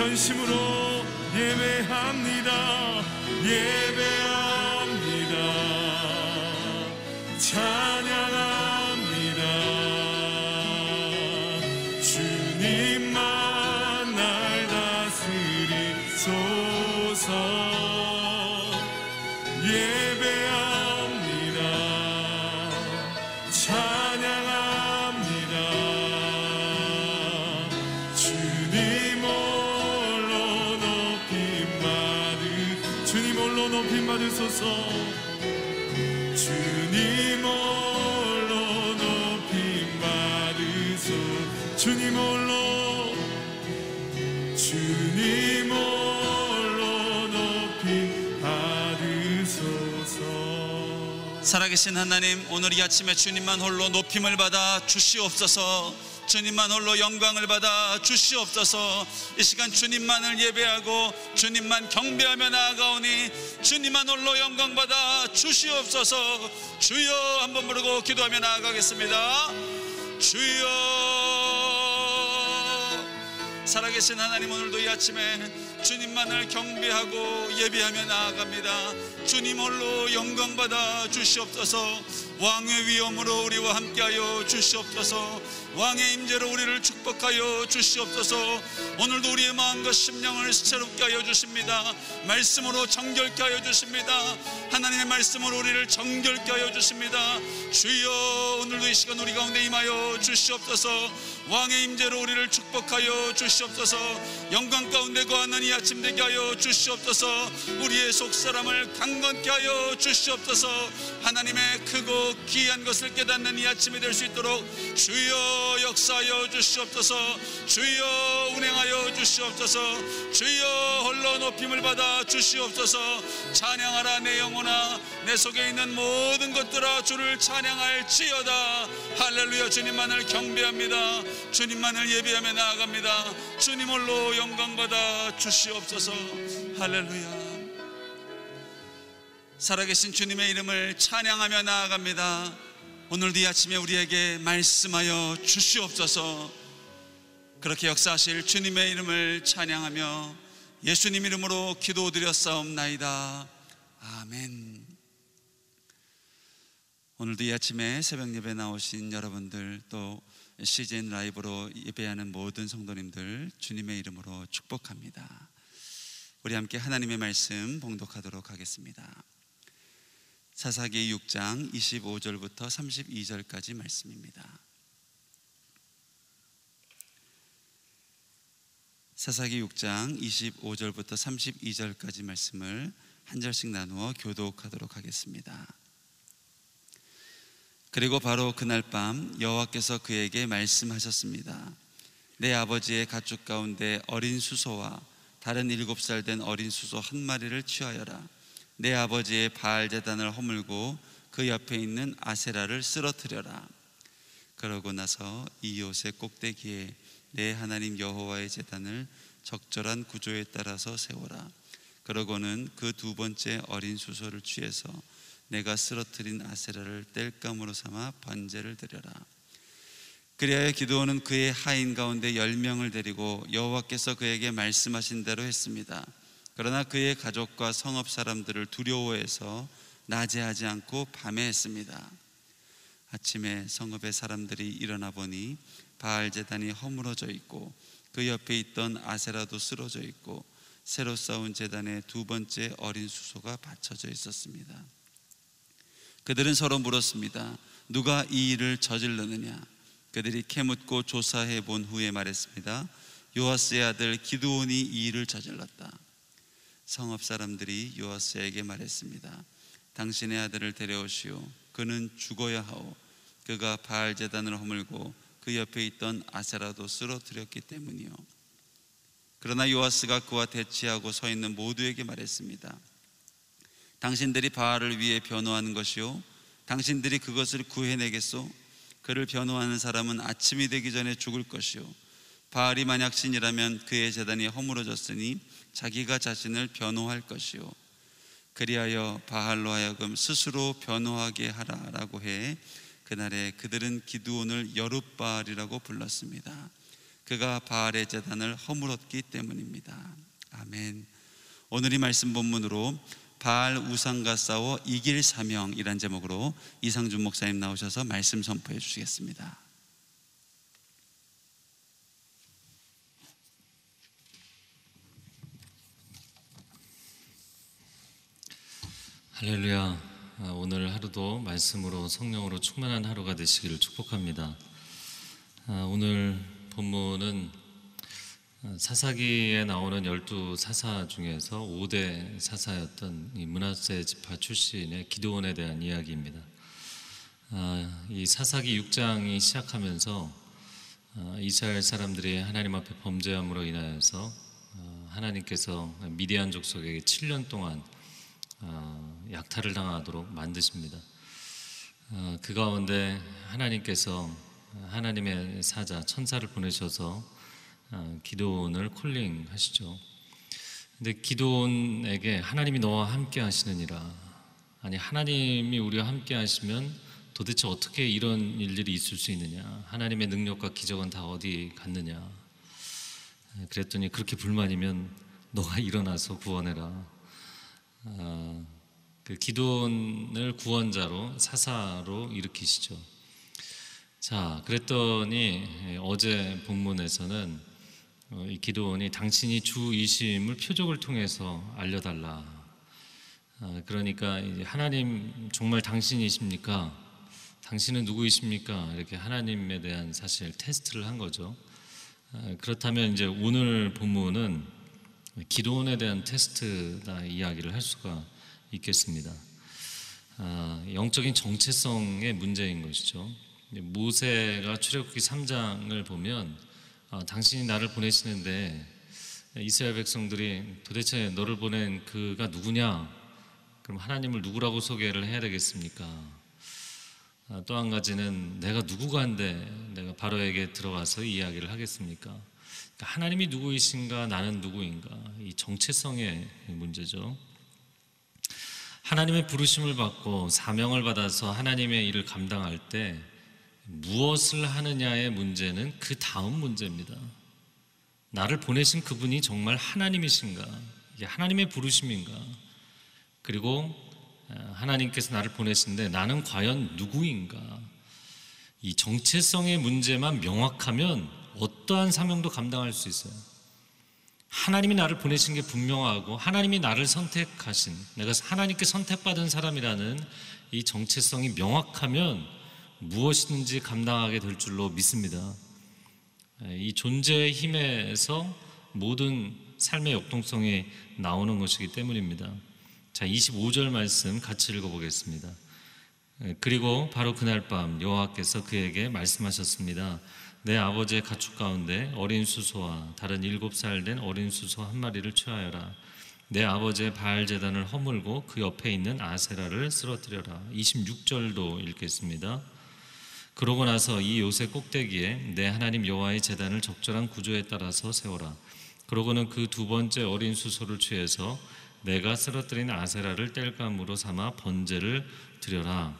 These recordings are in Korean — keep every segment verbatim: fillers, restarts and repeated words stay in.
전심으로 예배합니다. 예배합니다. 찬양합니다. 주님만 날 다스리소서. 예배합니다. 찬양합니다. 높임 받으소서. 주님 홀로 높임 받으소서. 주님 홀로 주님 홀로 높임 받으소서. 살아계신 하나님, 오늘 이 아침에 주님만 홀로 높임을 받아 주시옵소서. 주님만 홀로 영광을 받아 주시옵소서. 이 시간 주님만을 예배하고 주님만 경배하며 나아가오니 주님만 홀로 영광 받아 주시옵소서. 주여 한번 부르고 기도하며 나아가겠습니다. 주여. 살아계신 하나님, 오늘도 이 아침에 주님만을 경배하고 예배하며 나아갑니다. 주님 홀로 영광 받아 주시옵소서. 왕의 위엄으로 우리와 함께하여 주시옵소서. 왕의 임재로 우리를 축복하여 주시옵소서. 오늘도 우리의 마음과 심령을 새롭게 하여 주십니다. 말씀으로 정결케 하여 주십니다. 하나님의 말씀으로 우리를 정결케 하여 주십니다. 주여, 오늘도 이 시간 우리 가운데 임하여 주시옵소서. 왕의 임재로 우리를 축복하여 주시옵소서. 영광 가운데 거하는 이 아침 되게 하여 주시옵소서. 우리의 속사람을 강건케 하여 주시옵소서. 하나님의 크고 귀한 것을 깨닫는 이 아침이 될 수 있도록 주여 역사하여 주시옵소서. 주여 운행하여 주시옵소서. 주여 홀로 높임을 받아 주시옵소서. 찬양하라 내 영혼아, 내 속에 있는 모든 것들아 주를 찬양할지어다. 할렐루야. 주님만을 경배합니다. 주님만을 예배하며 나아갑니다. 주님 홀로 영광받아 주시옵소서. 할렐루야. 살아계신 주님의 이름을 찬양하며 나아갑니다. 오늘도 이 아침에 우리에게 말씀하여 주시옵소서. 그렇게 역사하실 주님의 이름을 찬양하며 예수님 이름으로 기도드렸사옵나이다. 아멘. 오늘도 이 아침에 새벽 예배 나오신 여러분들, 또 씨지엔 라이브로 예배하는 모든 성도님들 주님의 이름으로 축복합니다. 우리 함께 하나님의 말씀 봉독하도록 하겠습니다. 사사기 육 장 이십오 절부터 삼십이 절까지 말씀입니다. 사사기 육 장 이십오 절부터 삼십이 절까지 말씀을 한 절씩 나누어 교독하도록 하겠습니다. 그리고 바로 그날 밤 여호와께서 그에게 말씀하셨습니다. 내 아버지의 가축 가운데 어린 수소와 다른 일곱 살 된 어린 수소 한 마리를 취하여라. 내 아버지의 바알 제단을 허물고 그 옆에 있는 아세라를 쓰러뜨려라. 그러고 나서 이 요새 꼭대기에 내 하나님 여호와의 제단을 적절한 구조에 따라서 세워라. 그러고는 그 두 번째 어린 수소를 취해서 내가 쓰러뜨린 아세라를 땔감으로 삼아 번제를 드려라. 그리하여 기드온은 그의 하인 가운데 열 명을 데리고 여호와께서 그에게 말씀하신 대로 했습니다. 그러나 그의 가족과 성읍 사람들을 두려워해서 낮에 하지 않고 밤에 했습니다. 아침에 성읍의 사람들이 일어나 보니 바알 제단이 허물어져 있고 그 옆에 있던 아세라도 쓰러져 있고 새로 쌓은 제단의 두 번째 어린 수소가 받쳐져 있었습니다. 그들은 서로 물었습니다. 누가 이 일을 저질렀느냐? 그들이 캐묻고 조사해 본 후에 말했습니다. 요아스의 아들 기드온이 이 일을 저질렀다. 성읍 사람들이 요아스에게 말했습니다. 당신의 아들을 데려오시오. 그는 죽어야 하오. 그가 바알 제단을 허물고 그 옆에 있던 아세라도 쓰러뜨렸기 때문이요. 그러나 요아스가 그와 대치하고 서 있는 모두에게 말했습니다. 당신들이 바알을 위해 변호하는 것이요, 당신들이 그것을 구해내겠소? 그를 변호하는 사람은 아침이 되기 전에 죽을 것이요, 바알이 만약 신이라면 그의 제단이 허물어졌으니 자기가 자신을 변호할 것이요. 그리하여 바알로 하여금 스스로 변호하게 하라라고 해 그날에 그들은 기드온을 여룻바알이라고 불렀습니다. 그가 바알의 제단을 허물었기 때문입니다. 아멘. 오늘 이 말씀 본문으로 바알 우상과 싸워 이길 사명이란 제목으로 이상준 목사님 나오셔서 말씀 선포해 주시겠습니다. 할렐루야. 오늘 하루도 말씀으로 성령으로 충만한 하루가 되시기를 축복합니다. 오늘 본문은 사사기에 나오는 열두 사사 중에서 오 대 사사였던 이 므낫세 지파 출신의 기드온에 대한 이야기입니다. 아, 이 사사기 육 장이 시작하면서 아, 이스라엘 사람들이 하나님 앞에 범죄함으로 인하여서 아, 하나님께서 미디안 족속에게 칠 년 동안 아, 약탈을 당하도록 만드십니다. 아, 그 가운데 하나님께서 하나님의 사자 천사를 보내셔서 아, 기드온을 콜링하시죠. 근데 기드온에게 하나님이 너와 함께 하시느니라. 아니, 하나님이 우리와 함께 하시면 도대체 어떻게 이런 일들이 있을 수 있느냐, 하나님의 능력과 기적은 다 어디 갔느냐. 그랬더니 그렇게 불만이면 너가 일어나서 구원해라. 아, 그 기드온을 구원자로, 사사로 일으키시죠. 자, 그랬더니 어제 본문에서는 이 기드온이 당신이 주이심을 표적을 통해서 알려달라. 그러니까 이제 하나님 정말 당신이십니까? 당신은 누구이십니까? 이렇게 하나님에 대한 사실 테스트를 한 거죠. 그렇다면 이제 오늘 본문은 기드온에 대한 테스트다 이야기를 할 수가 있겠습니다. 영적인 정체성의 문제인 것이죠. 모세가 출애굽기 삼 장을 보면 아, 당신이 나를 보내시는데 이스라엘 백성들이 도대체 너를 보낸 그가 누구냐? 그럼 하나님을 누구라고 소개를 해야 되겠습니까? 아, 또 한 가지는 내가 누구간데 내가 바로에게 들어가서 이야기를 하겠습니까? 그러니까 하나님이 누구이신가, 나는 누구인가, 이 정체성의 문제죠. 하나님의 부르심을 받고 사명을 받아서 하나님의 일을 감당할 때 무엇을 하느냐의 문제는 그 다음 문제입니다. 나를 보내신 그분이 정말 하나님이신가? 이게 하나님의 부르심인가? 그리고 하나님께서 나를 보내신데 나는 과연 누구인가? 이 정체성의 문제만 명확하면 어떠한 사명도 감당할 수 있어요. 하나님이 나를 보내신 게 분명하고 하나님이 나를 선택하신, 내가 하나님께 선택받은 사람이라는 이 정체성이 명확하면 무엇이든지 감당하게 될 줄로 믿습니다. 이 존재의 힘에서 모든 삶의 역동성이 나오는 것이기 때문입니다. 자, 이십오 절 말씀 같이 읽어보겠습니다. 그리고 바로 그날 밤 여호와께서 그에게 말씀하셨습니다. 내 아버지의 가축 가운데 어린 수소와 다른 일곱 살 된 어린 수소 한 마리를 취하여라. 내 아버지의 바알 제단을 허물고 그 옆에 있는 아세라를 쓰러뜨려라. 이십육 절도 읽겠습니다. 그러고 나서 이 요새 꼭대기에 내 하나님 여호와의 제단을 적절한 구조에 따라서 세워라. 그러고는 그 두 번째 어린 수소를 취해서 내가 쓰러뜨린 아세라를 땔감으로 삼아 번제를 드려라.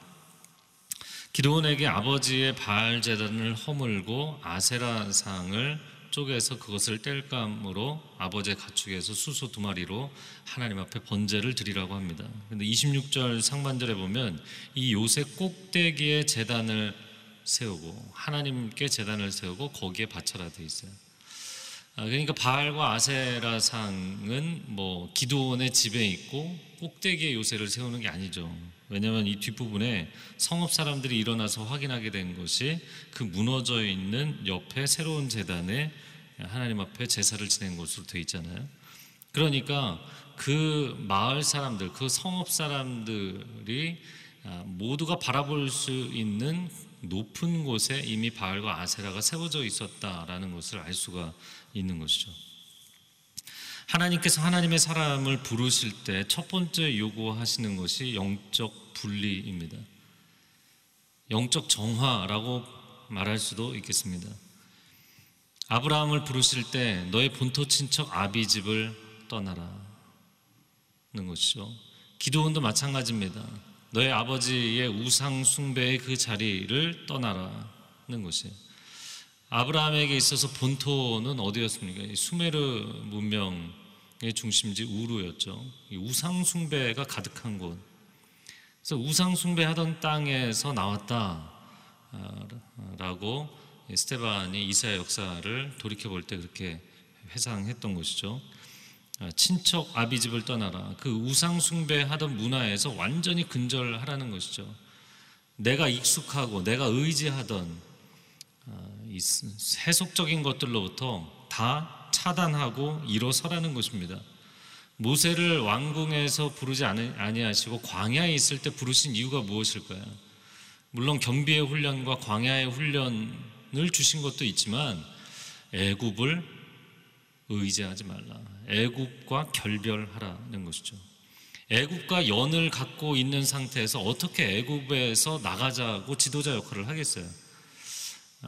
기드온에게 아버지의 바알 제단을 허물고 아세라 상을 쪼개서 그것을 땔감으로 아버지의 가축에서 수소 두 마리로 하나님 앞에 번제를 드리라고 합니다. 그런데 이십육 절 상반절에 보면 이 요새 꼭대기에 제단을 세우고, 하나님께 제단을 세우고 거기에 바쳐라 되어 있어요. 그러니까 바알과 아세라 상은 뭐 기드온의 집에 있고 꼭대기에 요새를 세우는 게 아니죠. 왜냐하면 이 뒷부분에 성읍 사람들이 일어나서 확인하게 된 것이 그 무너져 있는 옆에 새로운 제단에 하나님 앞에 제사를 지낸 것으로 되어 있잖아요. 그러니까 그 마을 사람들, 그 성읍 사람들이 모두가 바라볼 수 있는 높은 곳에 이미 바알과 아세라가 세워져 있었다라는 것을 알 수가 있는 것이죠. 하나님께서 하나님의 사람을 부르실 때 첫 번째 요구하시는 것이 영적 분리입니다. 영적 정화라고 말할 수도 있겠습니다. 아브라함을 부르실 때 너의 본토 친척 아비 집을 떠나라는 것이죠. 기드온도 마찬가지입니다. 너의 아버지의 우상 숭배의 그 자리를 떠나라는 것이에요. 아브라함에게 있어서 본토는 어디였습니까? 수메르 문명의 중심지 우르였죠. 우상 숭배가 가득한 곳. 그래서 우상 숭배하던 땅에서 나왔다라고 스데반이 이사야 역사를 돌이켜볼 때 그렇게 회상했던 것이죠. 친척 아비집을 떠나라. 그 우상 숭배하던 문화에서 완전히 근절하라는 것이죠. 내가 익숙하고 내가 의지하던 이 세속적인 것들로부터 다 차단하고 일어서라는 것입니다. 모세를 왕궁에서 부르지 아니하시고 광야에 있을 때 부르신 이유가 무엇일까요? 물론 경비의 훈련과 광야의 훈련을 주신 것도 있지만 애굽을 의지하지 말라, 애굽과 결별하라는 것이죠. 애굽과 연을 갖고 있는 상태에서 어떻게 애굽에서 나가자고 지도자 역할을 하겠어요?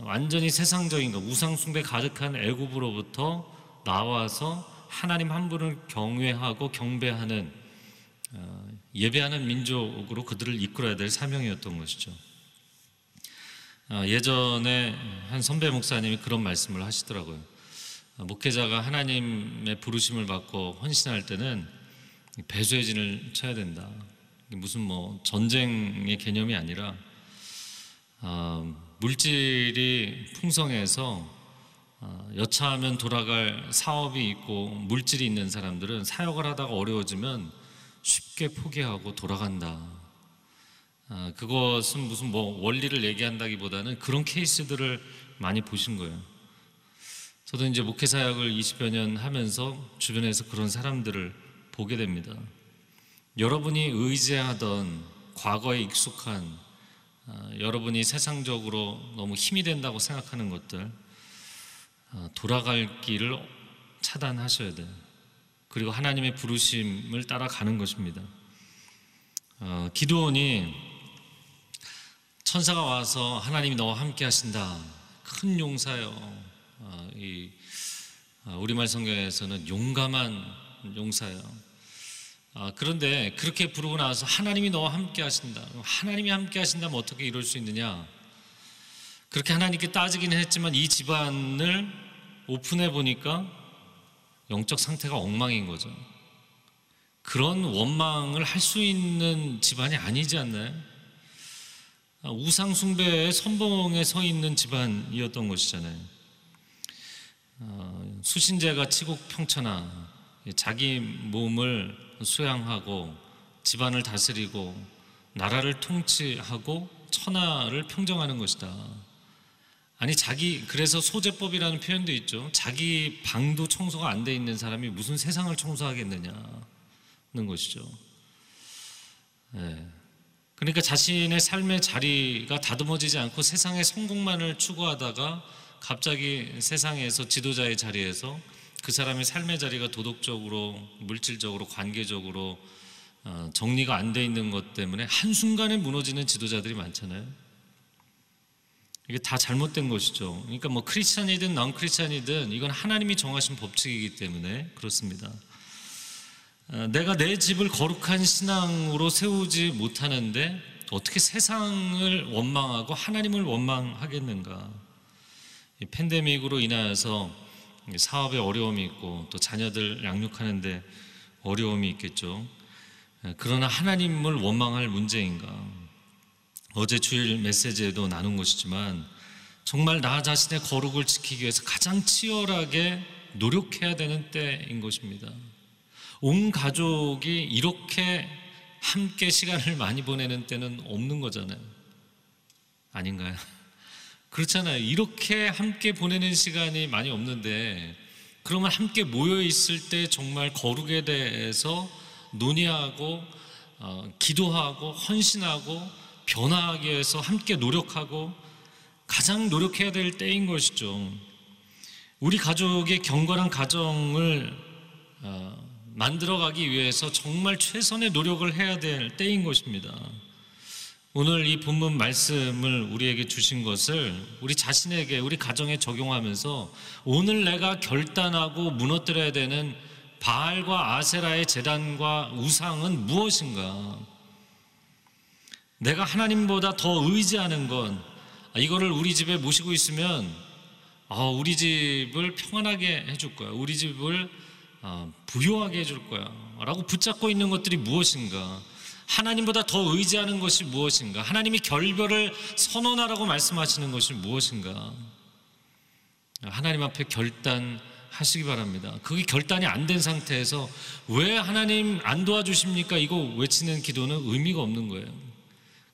완전히 세상적인 것, 우상숭배 가득한 애굽으로부터 나와서 하나님 한 분을 경외하고 경배하는, 예배하는 민족으로 그들을 이끌어야 될 사명이었던 것이죠. 예전에 한 선배 목사님이 그런 말씀을 하시더라고요. 목회자가 하나님의 부르심을 받고 헌신할 때는 배수의 진을 쳐야 된다. 무슨 뭐 전쟁의 개념이 아니라 어, 물질이 풍성해서 어, 여차하면 돌아갈 사업이 있고 물질이 있는 사람들은 사역을 하다가 어려워지면 쉽게 포기하고 돌아간다. 어, 그것은 무슨 뭐 원리를 얘기한다기보다는 그런 케이스들을 많이 보신 거예요. 저도 이제 목회 사역을 이십여 년 하면서 주변에서 그런 사람들을 보게 됩니다. 여러분이 의지하던 과거에 익숙한, 어, 여러분이 세상적으로 너무 힘이 된다고 생각하는 것들, 어, 돌아갈 길을 차단하셔야 돼요. 그리고 하나님의 부르심을 따라가는 것입니다. 어, 기드온이 천사가 와서 하나님이 너와 함께 하신다, 큰 용사여. 어, 이, 어, 우리말 성경에서는 용감한 용사예요. 아, 그런데 그렇게 부르고 나서 하나님이 너와 함께 하신다, 하나님이 함께 하신다면 어떻게 이럴 수 있느냐, 그렇게 하나님께 따지긴 했지만 이 집안을 오픈해 보니까 영적 상태가 엉망인 거죠. 그런 원망을 할 수 있는 집안이 아니지 않나요? 아, 우상 숭배의 선봉에 서 있는 집안이었던 것이잖아요. 아, 수신제가 치국평천하, 자기 몸을 수양하고 집안을 다스리고 나라를 통치하고 천하를 평정하는 것이다. 아니 자기, 그래서 소제법이라는 표현도 있죠. 자기 방도 청소가 안 돼 있는 사람이 무슨 세상을 청소하겠느냐는 것이죠. 네. 그러니까 자신의 삶의 자리가 다듬어지지 않고 세상의 성공만을 추구하다가 갑자기 세상에서, 지도자의 자리에서 그 사람의 삶의 자리가 도덕적으로, 물질적으로, 관계적으로 정리가 안 돼 있는 것 때문에 한순간에 무너지는 지도자들이 많잖아요. 이게 다 잘못된 것이죠. 그러니까 뭐 크리스찬이든 non 크리스찬이든 이건 하나님이 정하신 법칙이기 때문에 그렇습니다. 내가 내 집을 거룩한 신앙으로 세우지 못하는데 어떻게 세상을 원망하고 하나님을 원망하겠는가. 이 팬데믹으로 인해서 사업에 어려움이 있고 또 자녀들 양육하는 데 어려움이 있겠죠. 그러나 하나님을 원망할 문제인가. 어제 주일 메시지에도 나눈 것이지만 정말 나 자신의 거룩을 지키기 위해서 가장 치열하게 노력해야 되는 때인 것입니다. 온 가족이 이렇게 함께 시간을 많이 보내는 때는 없는 거잖아요. 아닌가요? 그렇잖아요. 이렇게 함께 보내는 시간이 많이 없는데, 그러면 함께 모여 있을 때 정말 거룩에 대해서 논의하고 어, 기도하고 헌신하고 변화하기 위해서 함께 노력하고 가장 노력해야 될 때인 것이죠. 우리 가족의 경건한 가정을 어, 만들어가기 위해서 정말 최선의 노력을 해야 될 때인 것입니다. 오늘 이 본문 말씀을 우리에게 주신 것을 우리 자신에게, 우리 가정에 적용하면서 오늘 내가 결단하고 무너뜨려야 되는 바알과 아세라의 제단과 우상은 무엇인가, 내가 하나님보다 더 의지하는 건, 이거를 우리 집에 모시고 있으면 우리 집을 평안하게 해줄 거야, 우리 집을 부유하게 해줄 거야 라고 붙잡고 있는 것들이 무엇인가, 하나님보다 더 의지하는 것이 무엇인가, 하나님이 결별을 선언하라고 말씀하시는 것이 무엇인가. 하나님 앞에 결단하시기 바랍니다. 그게 결단이 안 된 상태에서 왜 하나님 안 도와주십니까? 이거 외치는 기도는 의미가 없는 거예요.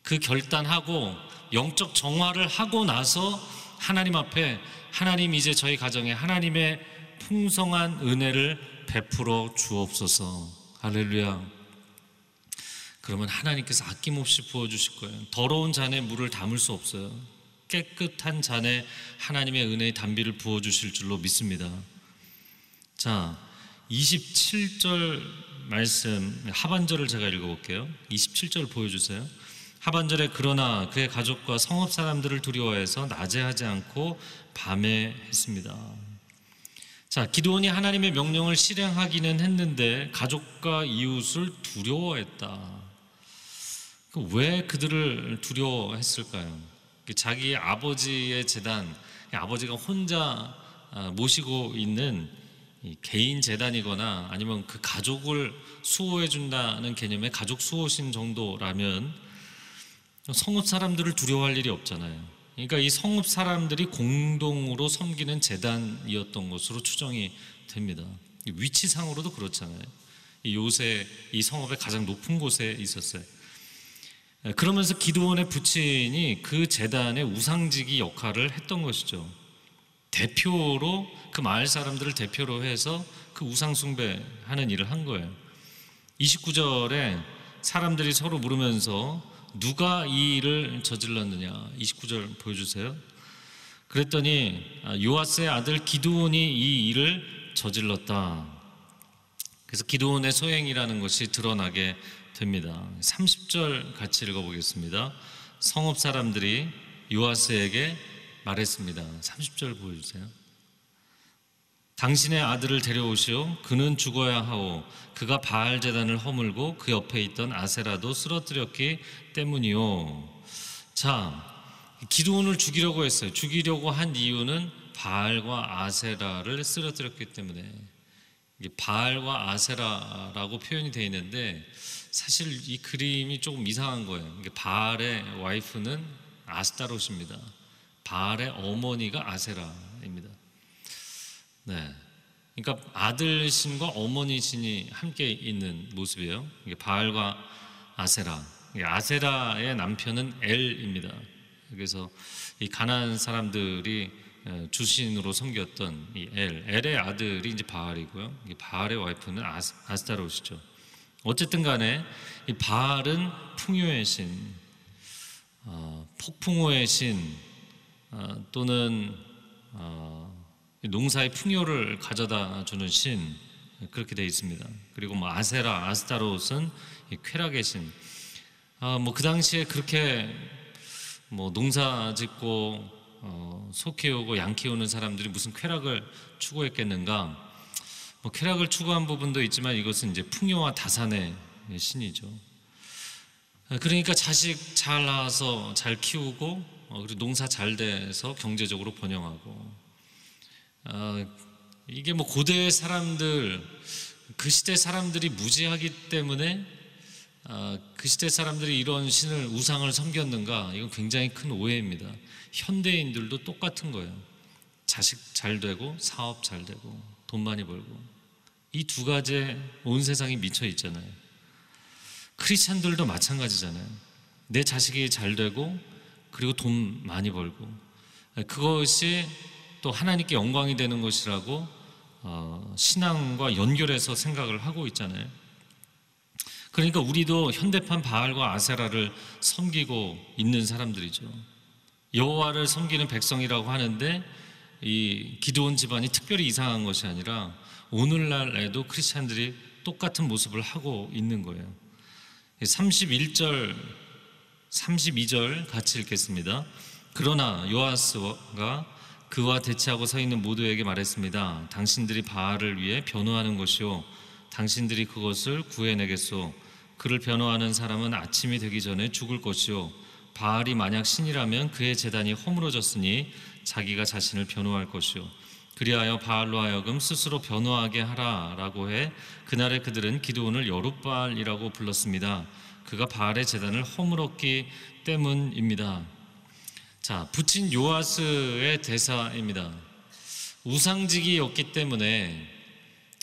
그 결단하고 영적 정화를 하고 나서 하나님 앞에, 하나님 이제 저희 가정에 하나님의 풍성한 은혜를 베풀어 주옵소서. 할렐루야. 그러면 하나님께서 아낌없이 부어주실 거예요. 더러운 잔에 물을 담을 수 없어요. 깨끗한 잔에 하나님의 은혜의 단비를 부어주실 줄로 믿습니다. 자, 이십칠 절 말씀 하반절을 제가 읽어볼게요. 이십칠 절 보여주세요. 하반절에 그러나 그의 가족과 성읍 사람들을 두려워해서 낮에 하지 않고 밤에 했습니다. 자, 기드온이 하나님의 명령을 실행하기는 했는데 가족과 이웃을 두려워했다. 왜 그들을 두려워했을까요? 자기 아버지의 재단, 아버지가 혼자 모시고 있는 개인 재단이거나 아니면 그 가족을 수호해준다는 개념의 가족 수호신 정도라면 성읍 사람들을 두려워할 일이 없잖아요. 그러니까 이 성읍 사람들이 공동으로 섬기는 재단이었던 것으로 추정이 됩니다. 위치상으로도 그렇잖아요. 요새 이 성읍의 가장 높은 곳에 있었어요. 그러면서 기드온의 부친이 그 재단의 우상지기 역할을 했던 것이죠. 대표로 그 마을 사람들을 대표로 해서 그 우상숭배하는 일을 한 거예요. 이십구 절에 사람들이 서로 물으면서 누가 이 일을 저질렀느냐. 이십구 절 보여주세요. 그랬더니 요아스의 아들 기드온이 이 일을 저질렀다. 그래서 기드온의 소행이라는 것이 드러나게 됩니다. 삼십 절 같이 읽어보겠습니다. 성읍 사람들이 요아스에게 말했습니다. 삼십 절 보여주세요. 당신의 아들을 데려오시오. 그는 죽어야 하오. 그가 바알 제단을 허물고 그 옆에 있던 아세라도 쓰러뜨렸기 때문이오. 자, 기드온을 죽이려고 했어요. 죽이려고 한 이유는 바알과 아세라를 쓰러뜨렸기 때문에. 바알과 아세라라고 표현이 되어 있는데 사실 이 그림이 조금 이상한 거예요. 바알의 와이프는 아스타롯입니다. 바알의 어머니가 아세라입니다. 네, 그러니까 아들 신과 어머니 신이 함께 있는 모습이에요. 이게 바알과 아세라. 아세라의 남편은 엘입니다. 그래서 이 가나안 사람들이 주신으로 섬겼던 이 엘, 엘의 아들이 이제 바알이고요. 바알의 와이프는 아스타롯이죠. 어쨌든 간에 이 바알은 풍요의 신, 어, 폭풍호의 신. 어, 또는 어, 농사의 풍요를 가져다 주는 신, 그렇게 되어 있습니다. 그리고 뭐 아세라, 아스타롯은 이 쾌락의 신. 아, 뭐 그 당시에 그렇게 뭐 농사 짓고 어, 소 키우고 양 키우는 사람들이 무슨 쾌락을 추구했겠는가? 뭐 쾌락을 추구한 부분도 있지만 이것은 이제 풍요와 다산의 신이죠. 그러니까 자식 잘 낳아서 잘 키우고. 어, 그리고 농사 잘 돼서 경제적으로 번영하고, 아, 이게 뭐 고대 사람들, 그 시대 사람들이 무지하기 때문에 아, 그 시대 사람들이 이런 신을 우상을 섬겼는가? 이건 굉장히 큰 오해입니다. 현대인들도 똑같은 거예요. 자식 잘 되고 사업 잘 되고 돈 많이 벌고 이 두 가지에 온 세상이 미쳐 있잖아요. 크리스찬들도 마찬가지잖아요. 내 자식이 잘 되고 그리고 돈 많이 벌고 그것이 또 하나님께 영광이 되는 것이라고 어, 신앙과 연결해서 생각을 하고 있잖아요. 그러니까 우리도 현대판 바알과 아세라를 섬기고 있는 사람들이죠. 여호와를 섬기는 백성이라고 하는데 이 기드온 집안이 특별히 이상한 것이 아니라 오늘날에도 크리스찬들이 똑같은 모습을 하고 있는 거예요. 삼십일 절 삼십이 절 같이 읽겠습니다. 그러나 요아스가 그와 대치하고 서 있는 모두에게 말했습니다. 당신들이 바알을 위해 변호하는 것이요 당신들이 그것을 구해내겠소. 그를 변호하는 사람은 아침이 되기 전에 죽을 것이요 바알이 만약 신이라면 그의 재단이 허물어졌으니 자기가 자신을 변호할 것이요 그리하여 바알로 하여금 스스로 변호하게 하라라고 해 그날에 그들은 기드온을 여룻바알이라고 불렀습니다. 그가 바알의 제단을 허물었기 때문입니다. 자, 부친 요아스의 대사입니다. 우상직이었기 때문에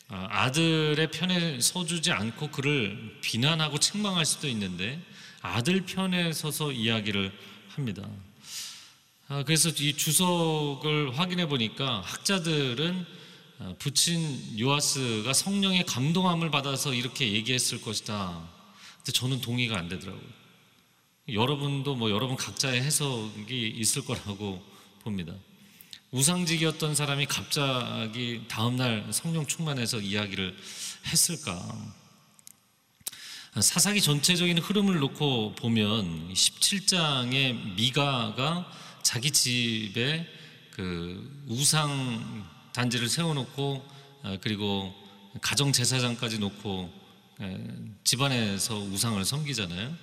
아들의 편에 서주지 않고 그를 비난하고 책망할 수도 있는데 아들 편에 서서 이야기를 합니다. 그래서 이 주석을 확인해 보니까 학자들은 부친 요아스가 성령의 감동함을 받아서 이렇게 얘기했을 것이다. 근데 저는 동의가 안 되더라고요. 여러분도 뭐 여러분 각자의 해석이 있을 거라고 봅니다. 우상직이었던 사람이 갑자기 다음날 성령 충만해서 이야기를 했을까? 사사기 전체적인 흐름을 놓고 보면 십칠 장에 미가가 자기 집에 그 우상 단지를 세워놓고 그리고 가정제사장까지 놓고 집안에서 우상을 섬기잖아요.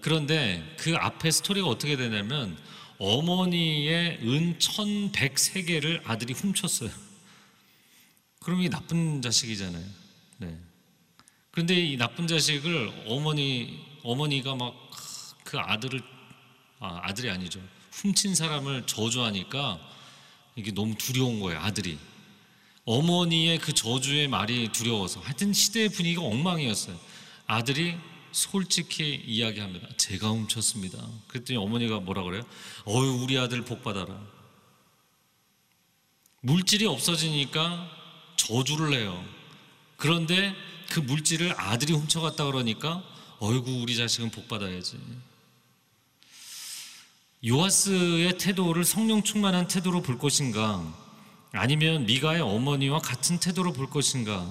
그런데 그 앞에 스토리가 어떻게 되냐면 어머니의 은 천백세 개를 아들이 훔쳤어요. 그럼 이 나쁜 자식이잖아요. 네. 그런데 이 나쁜 자식을 어머니, 어머니가 막 그 아들을, 아, 아들이 아니죠. 훔친 사람을 저주하니까 이게 너무 두려운 거예요, 아들이. 어머니의 그 저주의 말이 두려워서. 하여튼 시대의 분위기가 엉망이었어요. 아들이 솔직히 이야기합니다. 제가 훔쳤습니다. 그랬더니 어머니가 뭐라 그래요? 어휴, 우리 아들 복받아라. 물질이 없어지니까 저주를 해요. 그런데 그 물질을 아들이 훔쳐갔다 그러니까 어이구, 우리 자식은 복받아야지. 요아스의 태도를 성령 충만한 태도로 볼 것인가, 아니면 미가의 어머니와 같은 태도로 볼 것인가.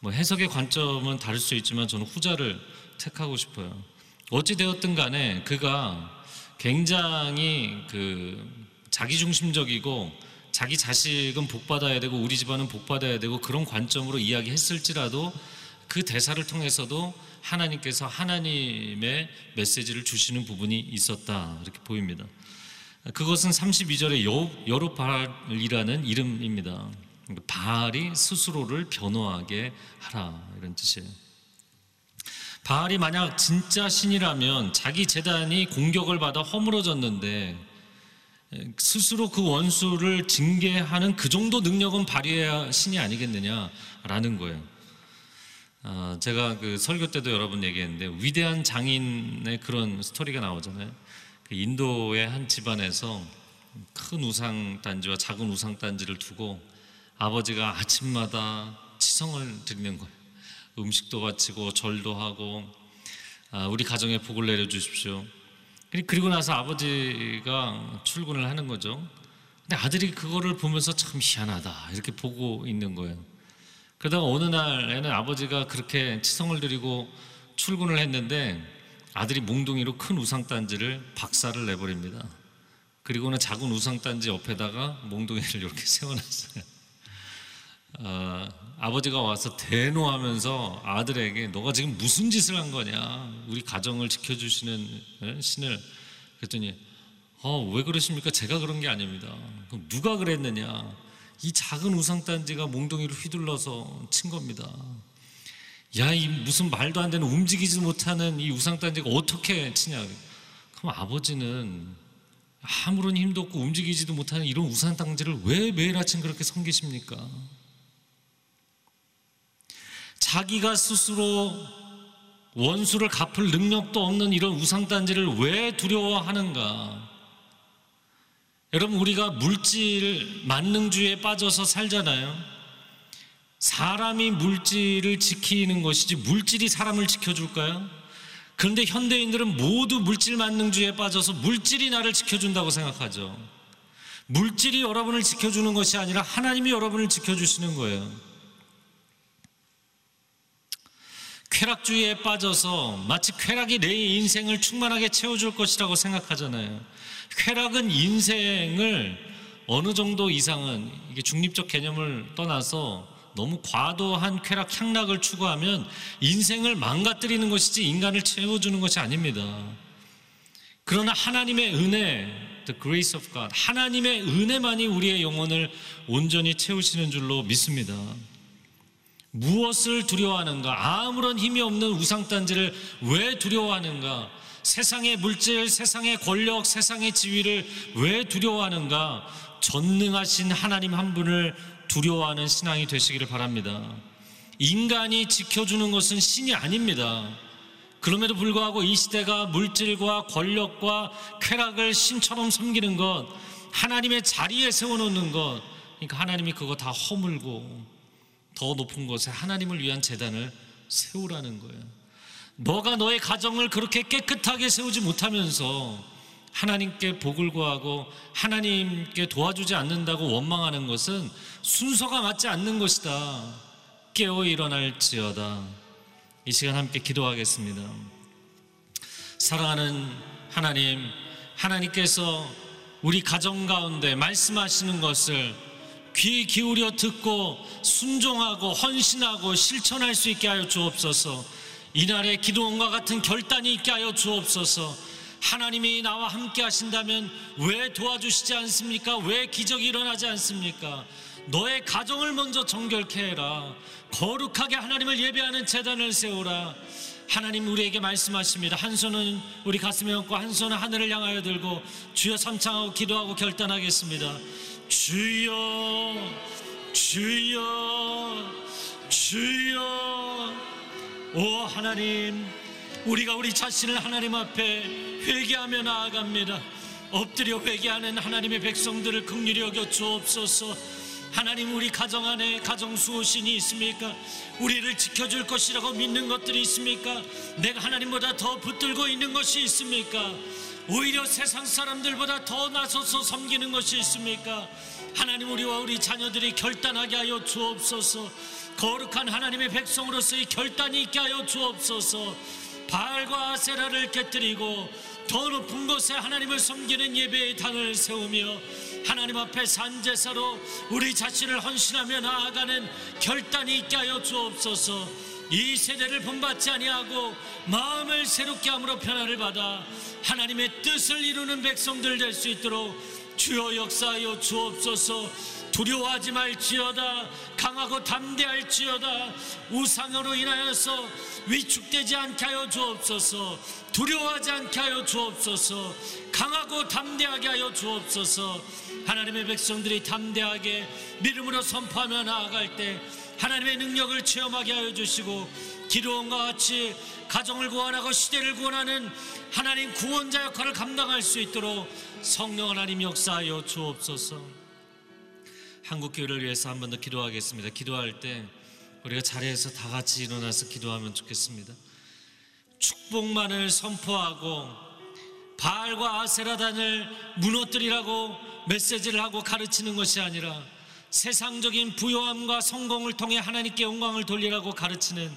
뭐 해석의 관점은 다를 수 있지만 저는 후자를 택하고 싶어요. 어찌되었든 간에 그가 굉장히 그 자기중심적이고 자기 자식은 복받아야 되고 우리 집안은 복받아야 되고 그런 관점으로 이야기했을지라도 그 대사를 통해서도 하나님께서 하나님의 메시지를 주시는 부분이 있었다, 이렇게 보입니다. 그것은 삼십이 절의 여룹바알이라는 이름입니다. 바알이 스스로를 변호하게 하라, 이런 뜻이에요. 바알이 만약 진짜 신이라면 자기 제단이 공격을 받아 허물어졌는데 스스로 그 원수를 징계하는 그 정도 능력은 발휘해야 신이 아니겠느냐라는 거예요. 아, 제가 그 설교 때도 여러분 얘기했는데 위대한 장인의 그런 스토리가 나오잖아요. 그 인도의 한 집안에서 큰 우상단지와 작은 우상단지를 두고 아버지가 아침마다 치성을 드리는 거예요. 음식도 바치고 절도 하고, 아, 우리 가정에 복을 내려주십시오. 그리고 나서 아버지가 출근을 하는 거죠. 근데 아들이 그거를 보면서 참 희한하다 이렇게 보고 있는 거예요. 그러다가 어느 날에는 아버지가 그렇게 치성을 드리고 출근을 했는데 아들이 몽둥이로 큰 우상단지를 박살을 내버립니다. 그리고는 작은 우상단지 옆에다가 몽둥이를 이렇게 세워놨어요. 어, 아버지가 와서 대노하면서 아들에게 너가 지금 무슨 짓을 한 거냐, 우리 가정을 지켜주시는 신을. 그랬더니 어, 왜 그러십니까? 제가 그런 게 아닙니다. 그럼 누가 그랬느냐? 이 작은 우상단지가 몽둥이를 휘둘러서 친 겁니다. 야, 이 무슨 말도 안 되는 움직이지 못하는 이 우상단지가 어떻게 치냐? 그럼 아버지는 아무런 힘도 없고 움직이지도 못하는 이런 우상단지를 왜 매일 아침 그렇게 섬기십니까? 자기가 스스로 원수를 갚을 능력도 없는 이런 우상단지를 왜 두려워하는가? 여러분, 우리가 물질 만능주의에 빠져서 살잖아요. 사람이 물질을 지키는 것이지 물질이 사람을 지켜줄까요? 그런데 현대인들은 모두 물질 만능주의에 빠져서 물질이 나를 지켜준다고 생각하죠. 물질이 여러분을 지켜주는 것이 아니라 하나님이 여러분을 지켜주시는 거예요. 쾌락주의에 빠져서 마치 쾌락이 내 인생을 충만하게 채워줄 것이라고 생각하잖아요. 쾌락은 인생을 어느 정도 이상은, 이게 중립적 개념을 떠나서 너무 과도한 쾌락, 향락을 추구하면 인생을 망가뜨리는 것이지 인간을 채워주는 것이 아닙니다. 그러나 하나님의 은혜, The grace of God, 하나님의 은혜만이 우리의 영혼을 온전히 채우시는 줄로 믿습니다. 무엇을 두려워하는가? 아무런 힘이 없는 우상단지를 왜 두려워하는가? 세상의 물질, 세상의 권력, 세상의 지위를 왜 두려워하는가? 전능하신 하나님 한 분을 두려워하는 신앙이 되시기를 바랍니다. 인간이 지켜주는 것은 신이 아닙니다. 그럼에도 불구하고 이 시대가 물질과 권력과 쾌락을 신처럼 섬기는 것, 하나님의 자리에 세워놓는 것, 그러니까 하나님이 그거 다 허물고 더 높은 곳에 하나님을 위한 제단을 세우라는 거예요. 너가 너의 가정을 그렇게 깨끗하게 세우지 못하면서 하나님께 복을 구하고 하나님께 도와주지 않는다고 원망하는 것은 순서가 맞지 않는 것이다. 깨어 일어날지어다. 이 시간 함께 기도하겠습니다. 사랑하는 하나님, 하나님께서 우리 가정 가운데 말씀하시는 것을 귀 기울여 듣고 순종하고 헌신하고 실천할 수 있게 하여 주옵소서. 이날의 기도원과 같은 결단이 있게 하여 주옵소서. 하나님이 나와 함께 하신다면 왜 도와주시지 않습니까? 왜 기적이 일어나지 않습니까? 너의 가정을 먼저 정결케 해라. 거룩하게 하나님을 예배하는 제단을 세우라. 하나님 우리에게 말씀하십니다. 한 손은 우리 가슴에 얹고 한 손은 하늘을 향하여 들고 주여 삼창하고 기도하고 결단하겠습니다. 주여, 주여, 주여. 오 하나님, 우리가 우리 자신을 하나님 앞에 회개하며 나아갑니다. 엎드려 회개하는 하나님의 백성들을 긍휼히 여겨 주옵소서. 하나님, 우리 가정 안에 가정 수호신이 있습니까? 우리를 지켜줄 것이라고 믿는 것들이 있습니까? 내가 하나님보다 더 붙들고 있는 것이 있습니까? 오히려 세상 사람들보다 더 나서서 섬기는 것이 있습니까? 하나님, 우리와 우리 자녀들이 결단하게 하여 주옵소서. 거룩한 하나님의 백성으로서의 결단이 있게 하여 주옵소서. 바알과 세라를 깨뜨리고 더 높은 곳에 하나님을 섬기는 예배의 단을 세우며 하나님 앞에 산제사로 우리 자신을 헌신하며 나아가는 결단이 있게 하여 주옵소서. 이 세대를 본받지 아니하고 마음을 새롭게 함으로 변화를 받아 하나님의 뜻을 이루는 백성들 될 수 있도록 주여 역사하여 주옵소서. 두려워하지 말지어다. 강하고 담대할지어다. 우상으로 인하여서 위축되지 않게 하여 주옵소서. 두려워하지 않게 하여 주옵소서. 강하고 담대하게 하여 주옵소서. 하나님의 백성들이 담대하게 믿음으로 선포하며 나아갈 때 하나님의 능력을 체험하게 하여 주시고, 기도원과 같이 가정을 구원하고 시대를 구원하는 하나님 구원자 역할을 감당할 수 있도록 성령 하나님 역사하여 주옵소서. 한국교회를 위해서 한 번 더 기도하겠습니다. 기도할 때 우리가 자리에서 다 같이 일어나서 기도하면 좋겠습니다. 축복만을 선포하고 바알과 아세라단을 무너뜨리라고 메시지를 하고 가르치는 것이 아니라 세상적인 부요함과 성공을 통해 하나님께 영광을 돌리라고 가르치는,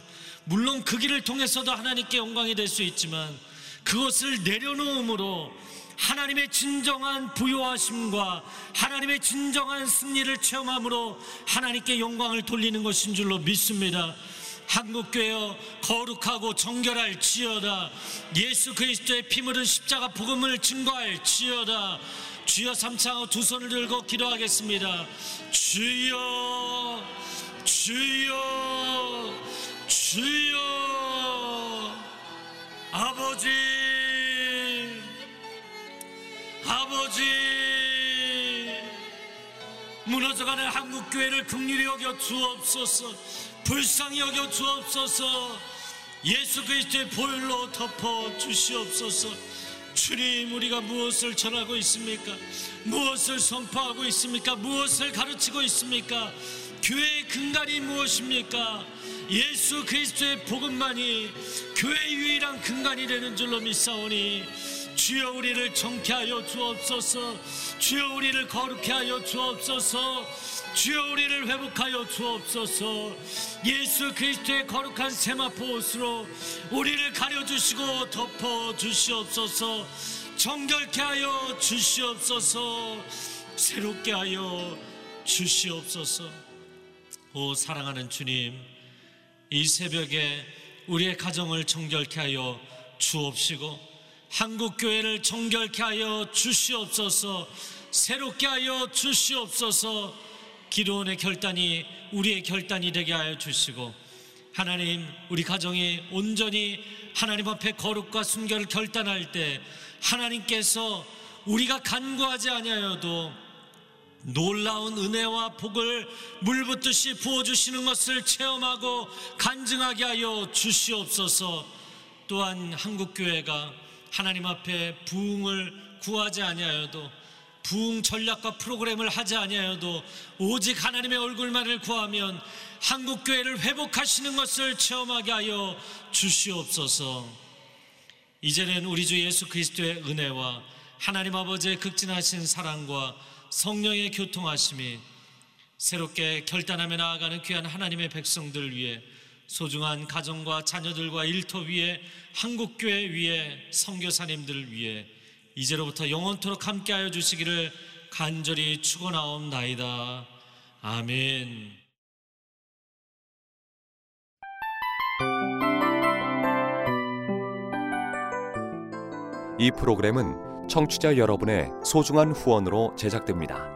물론 그 길을 통해서도 하나님께 영광이 될 수 있지만 그것을 내려놓음으로 하나님의 진정한 부요하심과 하나님의 진정한 승리를 체험함으로 하나님께 영광을 돌리는 것인 줄로 믿습니다. 한국교회여, 거룩하고 정결할지어다. 예수 그리스도의 피 묻은 십자가 복음을 증거할지어다. 주여 삼창하고 두 손을 들고 기도하겠습니다. 주여, 주여, 주여. 아버지, 아버지, 무너져가는 한국교회를 긍휼히 여겨 주옵소서. 불쌍히 여겨 주옵소서. 예수 그리스도의 보혈로 덮어 주시옵소서. 주님, 우리가 무엇을 전하고 있습니까? 무엇을 선포하고 있습니까? 무엇을 가르치고 있습니까? 교회의 근간이 무엇입니까? 예수 그리스도의 복음만이 교회의 유일한 근간이 되는 줄로 믿사오니 주여 우리를 정케 하여 주옵소서. 주여 우리를 거룩케 하여 주옵소서. 주여 우리를 회복하여 주옵소서. 예수 그리스도의 거룩한 세마포 옷으로 우리를 가려주시고 덮어주시옵소서. 정결케 하여 주시옵소서. 새롭게 하여 주시옵소서. 오 사랑하는 주님, 이 새벽에 우리의 가정을 정결케 하여 주옵시고 한국교회를 정결케 하여 주시옵소서. 새롭게 하여 주시옵소서. 기도원의 결단이 우리의 결단이 되게 하여 주시고, 하나님, 우리 가정이 온전히 하나님 앞에 거룩과 순결을 결단할 때 하나님께서 우리가 간구하지 아니하여도 놀라운 은혜와 복을 물붓듯이 부어주시는 것을 체험하고 간증하게 하여 주시옵소서. 또한 한국교회가 하나님 앞에 부흥을 구하지 아니하여도 부흥 전략과 프로그램을 하지 아니하여도 오직 하나님의 얼굴만을 구하면 한국교회를 회복하시는 것을 체험하게 하여 주시옵소서. 이제는 우리 주 예수 그리스도의 은혜와 하나님 아버지의 극진하신 사랑과 성령의 교통하심이 새롭게 결단하며 나아가는 귀한 하나님의 백성들 위해, 소중한 가정과 자녀들과 일터 위에, 한국교회 위에, 선교사님들 위에 이제로부터 영원토록 함께하여 주시기를 간절히 축원하옵나이다. 아멘. 이 프로그램은 청취자 여러분의 소중한 후원으로 제작됩니다.